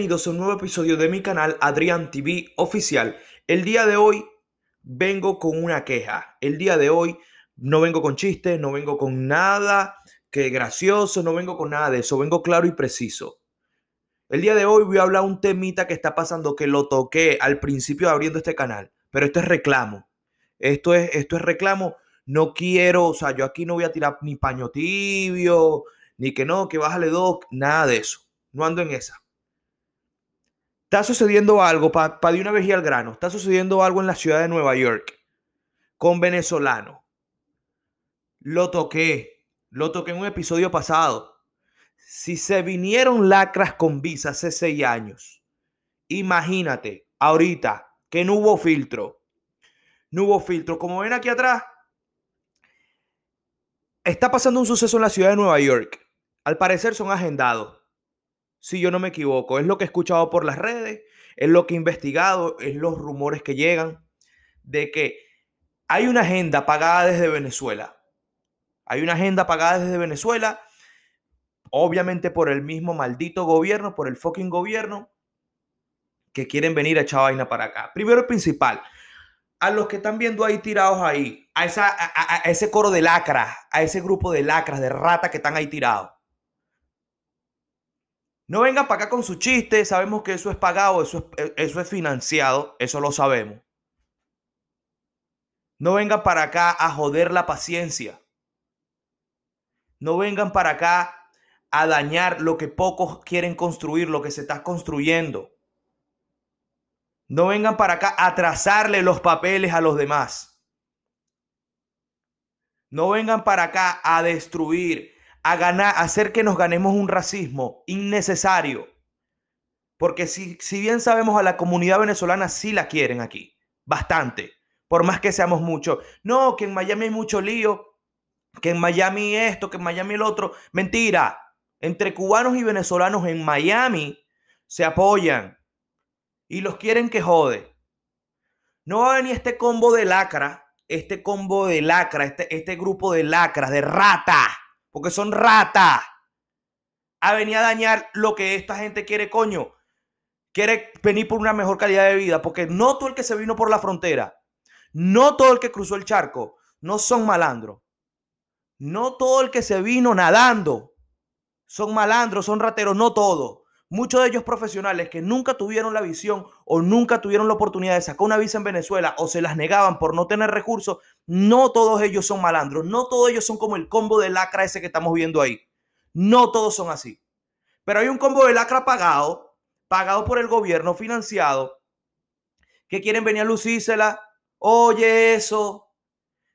bienvenidos a un nuevo episodio de mi canal Adrián TV Oficial. El día de hoy vengo con una queja. El día de hoy no vengo con chistes, no vengo con nada que gracioso, no vengo con nada de eso, vengo claro y preciso. El día de hoy voy a hablar un temita que está pasando, que lo toqué al principio abriendo este canal, pero esto es reclamo. Esto es reclamo. No quiero, o sea, yo aquí no voy a tirar ni paño tibio, ni que no, que bájale dos, nada de eso. No ando en esa. Está sucediendo algo, para de una vez y al grano, está sucediendo algo en la ciudad de Nueva York con venezolanos. Lo toqué en un episodio pasado. Si se vinieron lacras con visa hace 6 años, imagínate ahorita que no hubo filtro. No hubo filtro. Como ven aquí atrás, está pasando un suceso en la ciudad de Nueva York. Al parecer son agendados. Si yo no me equivoco, es lo que he escuchado por las redes, es lo que he investigado, es los rumores que llegan de que hay una agenda pagada desde Venezuela. Hay una agenda pagada desde Venezuela, obviamente por el mismo maldito gobierno, por el fucking gobierno, que quieren venir a echar vaina para acá. Primero y principal, a los que están viendo ahí tirados ahí, a ese coro de lacras, a ese grupo de lacras, de ratas que están ahí tirados. No vengan para acá con su chiste, sabemos que eso es pagado, eso es financiado, eso lo sabemos. No vengan para acá a joder la paciencia. No vengan para acá a dañar lo que pocos quieren construir, lo que se está construyendo. No vengan para acá a trazarle los papeles a los demás. No vengan para acá a destruir, a hacer que nos ganemos un racismo innecesario. Porque si bien sabemos, a la comunidad venezolana sí la quieren aquí. Bastante. Por más que seamos muchos. No, que en Miami hay mucho lío. Que en Miami esto, que en Miami el otro. Mentira. Entre cubanos y venezolanos en Miami se apoyan. Y los quieren que jode. No va a venir este combo de lacra. Este combo de lacra. Este grupo de lacras, de ratas. Porque son ratas. A venir a dañar lo que esta gente quiere, coño. Quiere venir por una mejor calidad de vida. Porque no todo el que se vino por la frontera, no todo el que cruzó el charco, no son malandros. No todo el que se vino nadando son malandros, son rateros, no todo. Muchos de ellos profesionales que nunca tuvieron la visión o nunca tuvieron la oportunidad de sacar una visa en Venezuela o se las negaban por no tener recursos. No todos ellos son malandros, no todos ellos son como el combo de lacra ese que estamos viendo ahí. No todos son así. Pero hay un combo de lacra pagado por el gobierno, financiado, que quieren venir a lucírsela. Oye eso,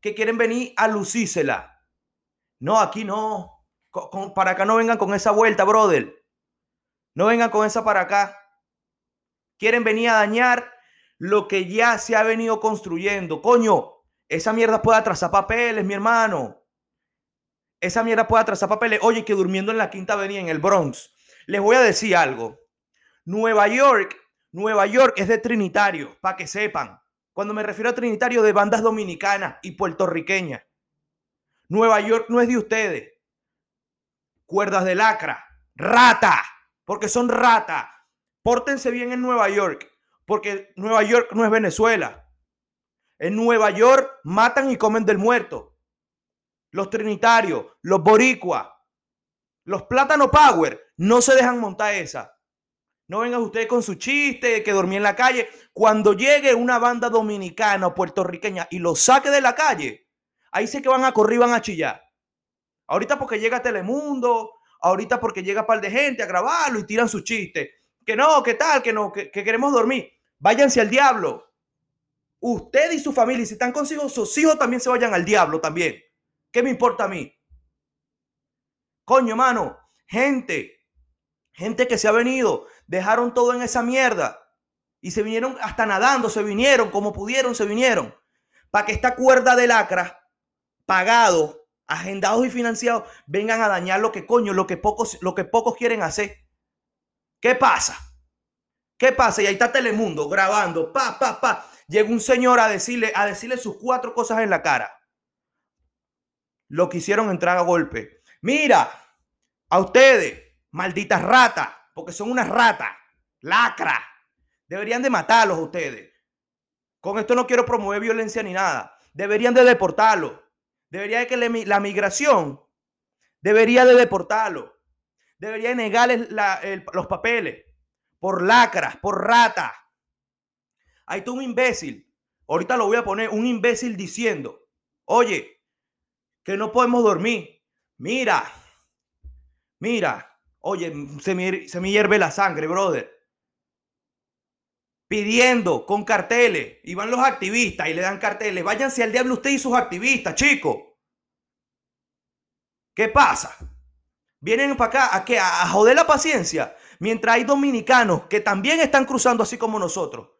que quieren venir a lucírsela. No, aquí no. Para acá no vengan con esa vuelta, brother. No vengan con esa para acá. Quieren venir a dañar lo que ya se ha venido construyendo. Coño, esa mierda puede atrasar papeles, mi hermano. Esa mierda puede atrasar papeles. Oye, que durmiendo en la Quinta Avenida, en el Bronx. Les voy a decir algo. Nueva York es de Trinitarios, para que sepan. Cuando me refiero a Trinitarios, de bandas dominicanas y puertorriqueñas. Nueva York no es de ustedes. Cuerdas de lacra. Rata. Porque son ratas. Pórtense bien en Nueva York, porque Nueva York no es Venezuela. En Nueva York matan y comen del muerto. Los trinitarios, los boricuas, los plátano power, no se dejan montar esa. No vengan ustedes con su chiste de que dormí en la calle. Cuando llegue una banda dominicana o puertorriqueña y los saque de la calle, ahí sí que van a correr y van a chillar. Ahorita porque llega Telemundo. Ahorita porque llega par de gente a grabarlo y tiran sus chistes. Que no, que tal, que no, que queremos dormir. Váyanse al diablo. Usted y su familia, y si están consigo sus hijos, también se vayan al diablo también. ¿Qué me importa a mí? Coño, mano, gente que se ha venido, dejaron todo en esa mierda y se vinieron hasta nadando, se vinieron como pudieron, se vinieron. Para que esta cuerda de lacras pagado, agendados y financiados vengan a dañar lo que coño, lo que pocos quieren hacer. ¿Qué pasa? ¿Qué pasa? Y ahí está Telemundo grabando, Llega un señor a decirle sus 4 cosas en la cara. Lo quisieron entrar a golpe. Mira, a ustedes, malditas ratas, porque son unas ratas. Lacra. Deberían de matarlos ustedes. Con esto no quiero promover violencia ni nada. Deberían de deportarlos. Debería de que la migración debería de deportarlos. Debería de negarles los papeles por lacras, por ratas. Ahí está un imbécil. Ahorita lo voy a poner, un imbécil diciendo, oye, que no podemos dormir. Mira. Oye, se me hierve la sangre, brother. Pidiendo con carteles. Y van los activistas y le dan carteles. Váyanse al diablo usted y sus activistas, chicos. ¿Qué pasa? Vienen para acá ¿a qué? A joder la paciencia. Mientras hay dominicanos que también están cruzando así como nosotros.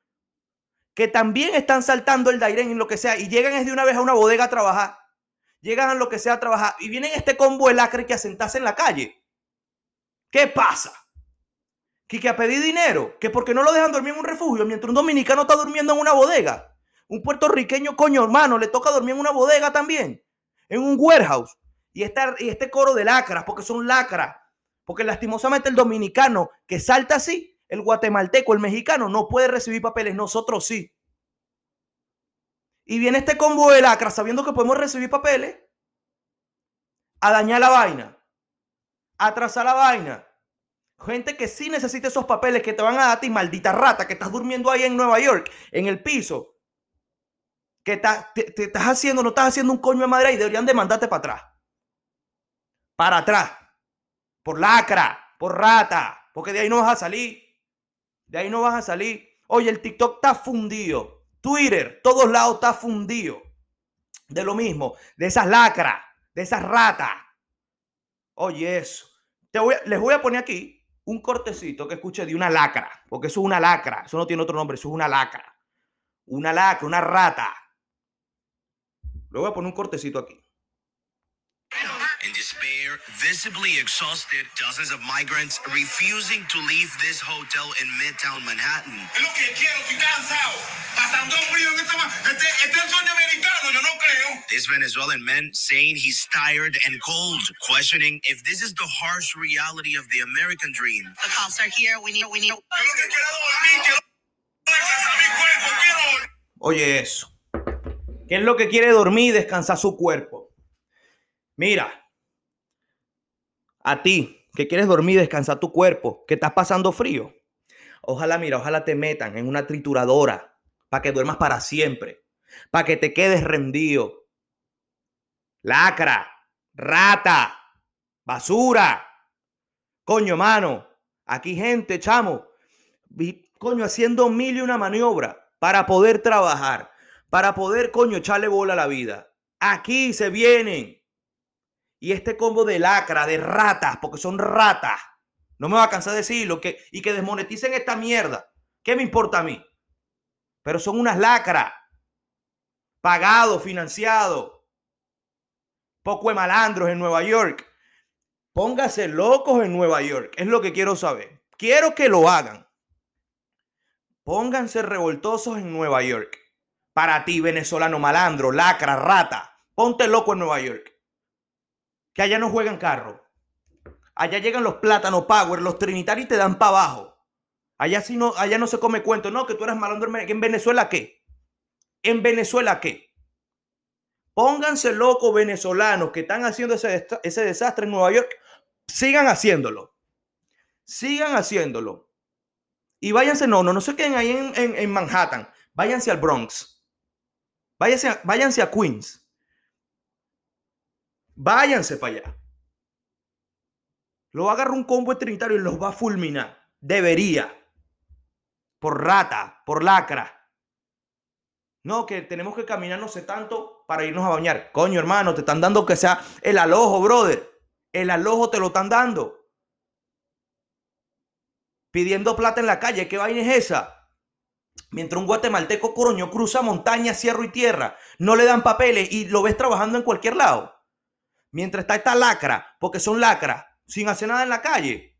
Que también están saltando el Darién y lo que sea. Y llegan desde una vez a una bodega a trabajar. Llegan a lo que sea a trabajar. Y vienen este combo de lacre que asentarse en la calle. ¿Qué pasa? Que a pedir dinero, que porque no lo dejan dormir en un refugio, mientras un dominicano está durmiendo en una bodega. Un puertorriqueño, coño hermano, le toca dormir en una bodega también, en un warehouse. Y este coro de lacras, porque son lacras, porque lastimosamente el dominicano que salta así, el guatemalteco, el mexicano, no puede recibir papeles, nosotros sí. Y viene este combo de lacras, sabiendo que podemos recibir papeles, a dañar la vaina. Atrasar la vaina. Gente que sí necesita esos papeles que te van a dar a ti, maldita rata, que estás durmiendo ahí en Nueva York, en el piso. Que te estás haciendo, no estás haciendo un coño de madre y deberían de mandarte para atrás. Para atrás. Por lacra, por rata, porque de ahí no vas a salir. De ahí no vas a salir. Oye, el TikTok está fundido. Twitter, todos lados está fundido. De lo mismo, de esas lacras, de esas ratas. Oye, eso. Les voy a poner aquí un cortecito que escuché de una lacra, porque eso es una lacra. Eso no tiene otro nombre, eso es una lacra. Una lacra, una rata. Le voy a poner un cortecito aquí. In despair, visibly exhausted, dozens of migrants refusing to leave this hotel in Midtown Manhattan. Es lo que quiero, estoy cansado, pasando frío en este sueño americano, yo no creo. This Venezuelan man saying he's tired and cold, questioning if this is the harsh reality of the American dream. The cops are here, we need. Oye eso. ¿Qué es lo que quiere dormir y descansar su cuerpo? Mira. A ti, que quieres dormir, descansar tu cuerpo, que estás pasando frío. Ojalá te metan en una trituradora para que duermas para siempre, para que te quedes rendido. Lacra, rata, basura. Coño, mano, aquí gente, chamo, coño, haciendo mil y una maniobra para poder trabajar, para poder, coño, echarle bola a la vida. Aquí se vienen. Y este combo de lacra, de ratas, porque son ratas. No me va a cansar de decirlo. Y que desmoneticen esta mierda. ¿Qué me importa a mí? Pero son unas lacras. Pagados, financiados. Poco de malandros en Nueva York. Póngase locos en Nueva York. Es lo que quiero saber. Quiero que lo hagan. Pónganse revoltosos en Nueva York. Para ti, venezolano malandro, lacra, rata. Ponte loco en Nueva York. Que allá no juegan carro. Allá llegan los plátano power, los trinitarios y te dan para abajo. Allá sí no, allá no se come cuento. No, que tú eres malandro. ¿En Venezuela qué? ¿En Venezuela qué? Pónganse locos venezolanos que están haciendo ese desastre en Nueva York. Sigan haciéndolo. Sigan haciéndolo. Y váyanse, no se queden ahí en Manhattan. Váyanse al Bronx. Váyanse a Queens. Váyanse para allá. Lo agarra un combo de trinitario y los va a fulminar. Debería. Por rata, por lacra. No, que tenemos que caminar no sé tanto para irnos a bañar. Coño, hermano, te están dando que sea el alojo, brother. El alojo te lo están dando. Pidiendo plata en la calle. ¿Qué vaina es esa? Mientras un guatemalteco coño cruza montaña, cierro y tierra. No le dan papeles y lo ves trabajando en cualquier lado. Mientras está esta lacra, porque son lacras, sin hacer nada en la calle.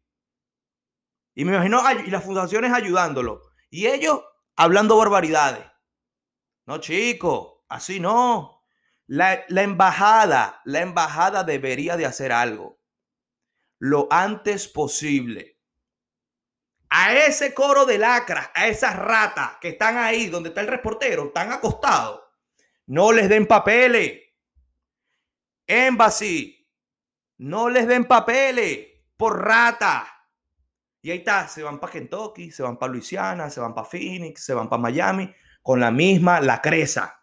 Y me imagino, y las fundaciones ayudándolo. Y ellos hablando barbaridades. No, chicos, así no. La embajada debería de hacer algo. Lo antes posible. a ese coro de lacras, a esas ratas que están ahí donde está el reportero, están acostados, no les den papeles. Embassy, no les den papeles por rata. Y ahí está, se van para Kentucky, se van para Luisiana, se van para Phoenix, se van para Miami, con la misma lacreza,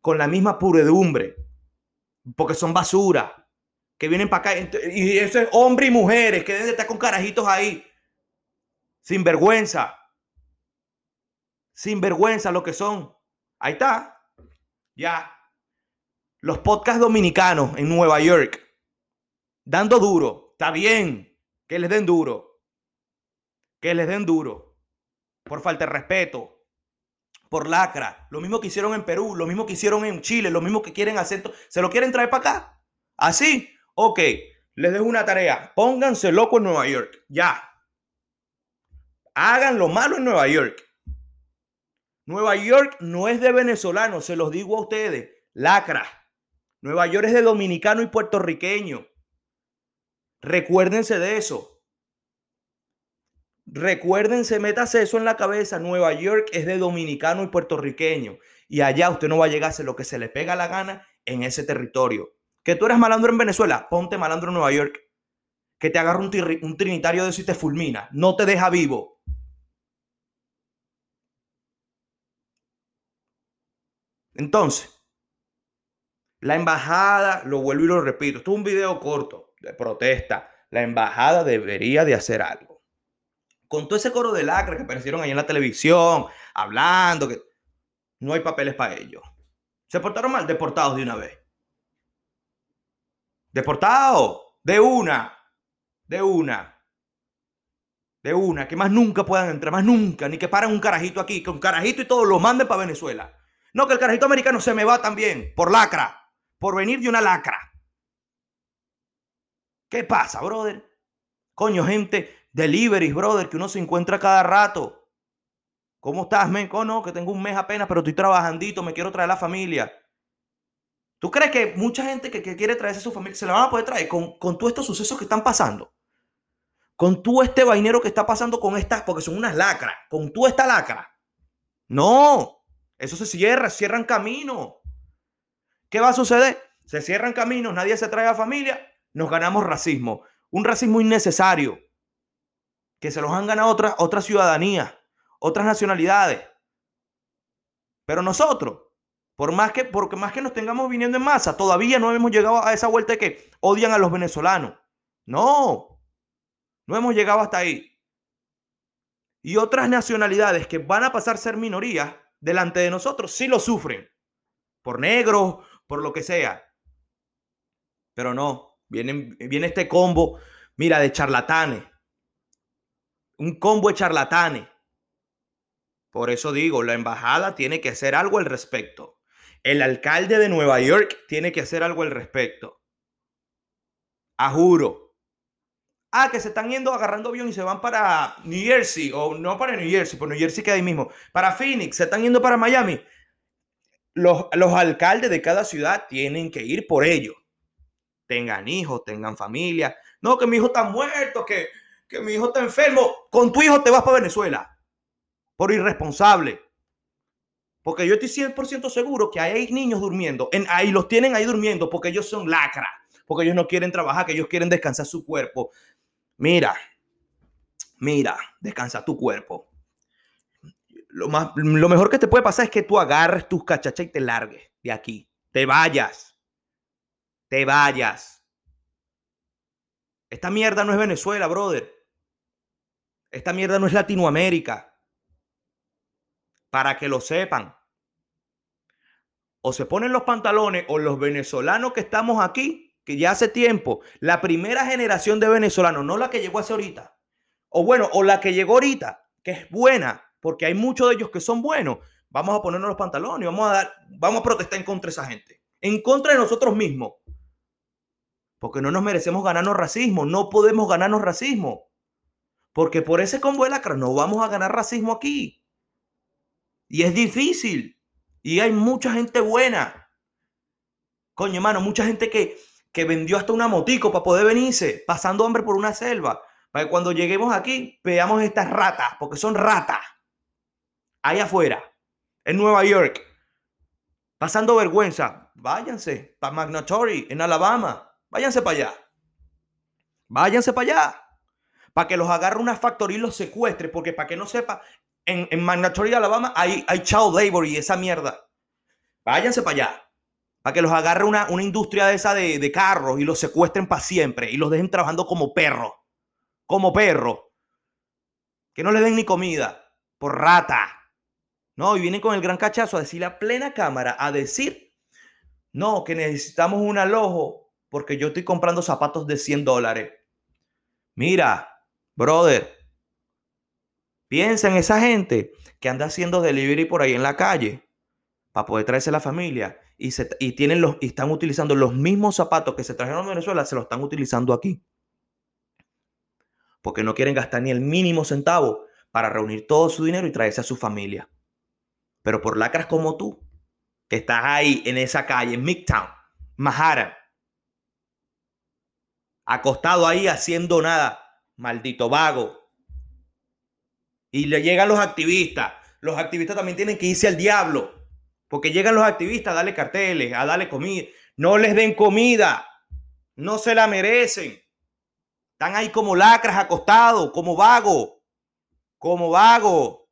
con la misma pudredumbre, porque son basura, que vienen para acá. Y eso es hombres y mujeres que deben de estar con carajitos ahí. Sin vergüenza. Sin vergüenza lo que son. Ahí está. Ya. Los podcasts dominicanos en Nueva York. Dando duro. Está bien que les den duro. Que les den duro. Por falta de respeto. Por lacra. Lo mismo que hicieron en Perú. Lo mismo que hicieron en Chile. Lo mismo que quieren hacer. ¿Se lo quieren traer para acá? ¿Así? Ok. Les dejo una tarea. Pónganse loco en Nueva York. Ya. Hagan lo malo en Nueva York. Nueva York no es de venezolanos. Se los digo a ustedes. Lacra. Nueva York es de dominicano y puertorriqueño. Recuérdense de eso. Recuérdense, métase eso en la cabeza. Nueva York es de dominicano y puertorriqueño. Y allá usted no va a llegar a hacer lo que se le pega la gana en ese territorio. Que tú eres malandro en Venezuela, ponte malandro en Nueva York. Que te agarra un trinitario de eso y te fulmina. No te deja vivo. Entonces, la embajada, lo vuelvo y lo repito, esto es un video corto de protesta. La embajada debería de hacer algo. Con todo ese coro de lacra que aparecieron ahí en la televisión, hablando que no hay papeles para ellos. Se portaron mal, deportados de una vez. Deportados de una, que más nunca puedan entrar, más nunca, ni que paren un carajito aquí, que un carajito y todo lo manden para Venezuela. No, que el carajito americano se me va también, por lacra, por venir de una lacra. ¿Qué pasa, brother? Coño, gente. Deliveries, brother, que uno se encuentra cada rato. ¿Cómo estás, men? Oh, no, que tengo un mes apenas, pero estoy trabajandito, me quiero traer a la familia. ¿Tú crees que mucha gente que quiere traerse a su familia se la van a poder traer con todos estos sucesos que están pasando? Con todo este vainero que está pasando con estas, porque son unas lacras, con toda esta lacra. No, eso se cierra, cierran caminos. ¿Qué va a suceder? Se cierran caminos, nadie se trae a la familia, nos ganamos racismo. Un racismo innecesario. Que se los han ganado otras ciudadanías, otras nacionalidades. Pero nosotros, porque más que nos tengamos viniendo en masa, todavía no hemos llegado a esa vuelta de que odian a los venezolanos. No, no hemos llegado hasta ahí. Y otras nacionalidades que van a pasar a ser minorías delante de nosotros, sí lo sufren. Por negros, por lo que sea. Pero no, viene este combo, mira, de charlatanes. Un combo de charlatanes. Por eso digo, la embajada tiene que hacer algo al respecto. El alcalde de Nueva York tiene que hacer algo al respecto. A juro. Ah, que se están yendo agarrando avión y se van para New Jersey. O no para New Jersey, porque New Jersey queda ahí mismo. Para Phoenix, se están yendo para Miami. Los alcaldes de cada ciudad tienen que ir por ello. Tengan hijos, tengan familia. No, que mi hijo está muerto, que mi hijo está enfermo. Con tu hijo te vas para Venezuela. Por irresponsable. Porque yo estoy 100% seguro que hay niños durmiendo. Ahí los tienen ahí durmiendo porque ellos son lacra. Porque ellos no quieren trabajar, que ellos quieren descansar su cuerpo. Mira, descansa tu cuerpo. Lo mejor que te puede pasar es que tú agarres tus cachachas y te largues de aquí. Te vayas. Esta mierda no es Venezuela, brother. Esta mierda no es Latinoamérica. Para que lo sepan. O se ponen los pantalones o los venezolanos que estamos aquí, que ya hace tiempo, la primera generación de venezolanos, no la que llegó hace ahorita. O bueno, o la que llegó ahorita, que es buena, porque hay muchos de ellos que son buenos. Vamos a ponernos los pantalones y vamos a protestar en contra de esa gente. En contra de nosotros mismos. Porque no nos merecemos ganarnos racismo. No podemos ganarnos racismo. Porque por ese combo de lacra no vamos a ganar racismo aquí. Y es difícil. Y hay mucha gente buena. Coño, hermano, mucha gente que vendió hasta una motico para poder venirse, pasando hambre por una selva. Para que cuando lleguemos aquí veamos estas ratas, porque son ratas, allá afuera, en Nueva York, pasando vergüenza. Váyanse para Magnatory, en Alabama. Váyanse para allá. Váyanse para allá. Para que los agarre una factoría y los secuestre, porque para que no sepa, en Magnatory, Alabama, hay child labor y esa mierda. Váyanse para allá. Para que los agarre una industria de esa de carros y los secuestren para siempre y los dejen trabajando como perros. Como perros. Que no les den ni comida. Por rata. No, y vienen con el gran cachazo a decir a plena cámara, a decir, no, que necesitamos un alojo porque yo estoy comprando zapatos de $100. Mira, brother, piensa en esa gente que anda haciendo delivery por ahí en la calle para poder traerse a la familia y están utilizando los mismos zapatos que se trajeron a Venezuela, se los están utilizando aquí. Porque no quieren gastar ni el mínimo centavo para reunir todo su dinero y traerse a su familia. Pero por lacras como tú, que estás ahí en esa calle, en Midtown, Manhattan, acostado ahí haciendo nada, maldito vago. Y le llegan los activistas. Los activistas también tienen que irse al diablo. Porque llegan los activistas a darle carteles, a darle comida. No les den comida. No se la merecen. Están ahí como lacras acostados, como vago. Como vago.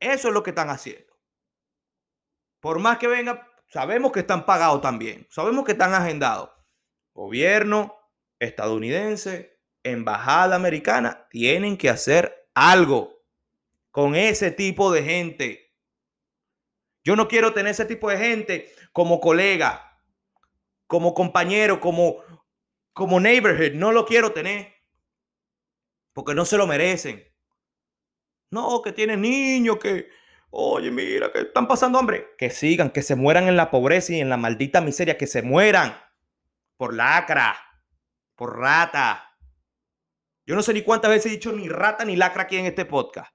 Eso es lo que están haciendo. Por más que venga, sabemos que están pagados también. Sabemos que están agendados. Gobierno estadounidense, embajada americana, tienen que hacer algo con ese tipo de gente. Yo no quiero tener ese tipo de gente como colega, como compañero, como neighborhood. No lo quiero tener porque no se lo merecen. No, que tienen niños, que, oye, mira, que están pasando hambre. Que sigan, que se mueran en la pobreza y en la maldita miseria, que se mueran por lacra, por rata. Yo no sé ni cuántas veces he dicho ni rata ni lacra aquí en este podcast,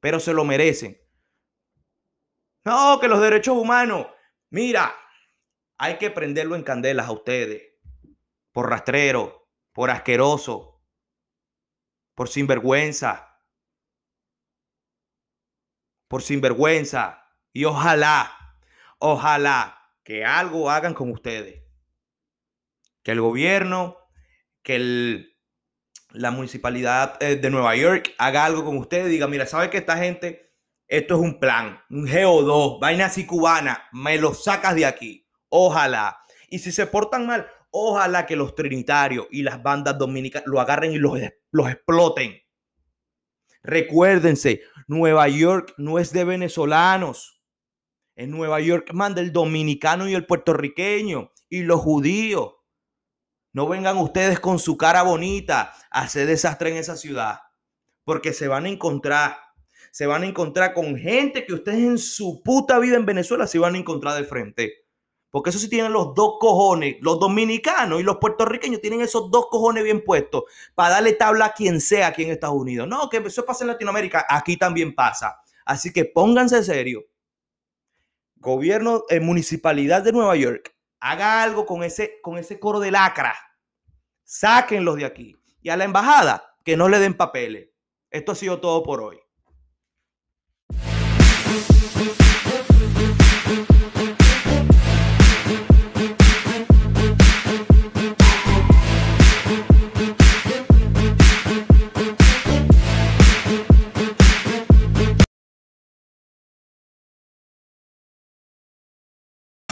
pero se lo merecen. No, que los derechos humanos, mira, hay que prenderlo en candelas a ustedes, por rastrero, por asqueroso, por sinvergüenza. Por sinvergüenza. Y ojalá que algo hagan con ustedes. Que el gobierno, que la municipalidad de Nueva York haga algo con ustedes. Diga, mira, ¿sabes que esta gente? Esto es un plan, un GO2, vaina así cubana. Me los sacas de aquí. Ojalá. Y si se portan mal, ojalá que los trinitarios y las bandas dominicanas lo agarren y los exploten. Recuérdense, Nueva York no es de venezolanos. En Nueva York manda el dominicano y el puertorriqueño y los judíos. No vengan ustedes con su cara bonita a hacer desastre en esa ciudad, porque se van a encontrar con gente que ustedes en su puta vida en Venezuela se van a encontrar de frente. Porque eso sí tienen los dos cojones, los dominicanos y los puertorriqueños tienen esos dos cojones bien puestos para darle tabla a quien sea aquí en Estados Unidos. No, que eso pasa en Latinoamérica, aquí también pasa. Así que pónganse serio. Gobierno, municipalidad de Nueva York, haga algo con ese coro de lacra. Sáquenlos de aquí. Y a la embajada, que no le den papeles. Esto ha sido todo por hoy.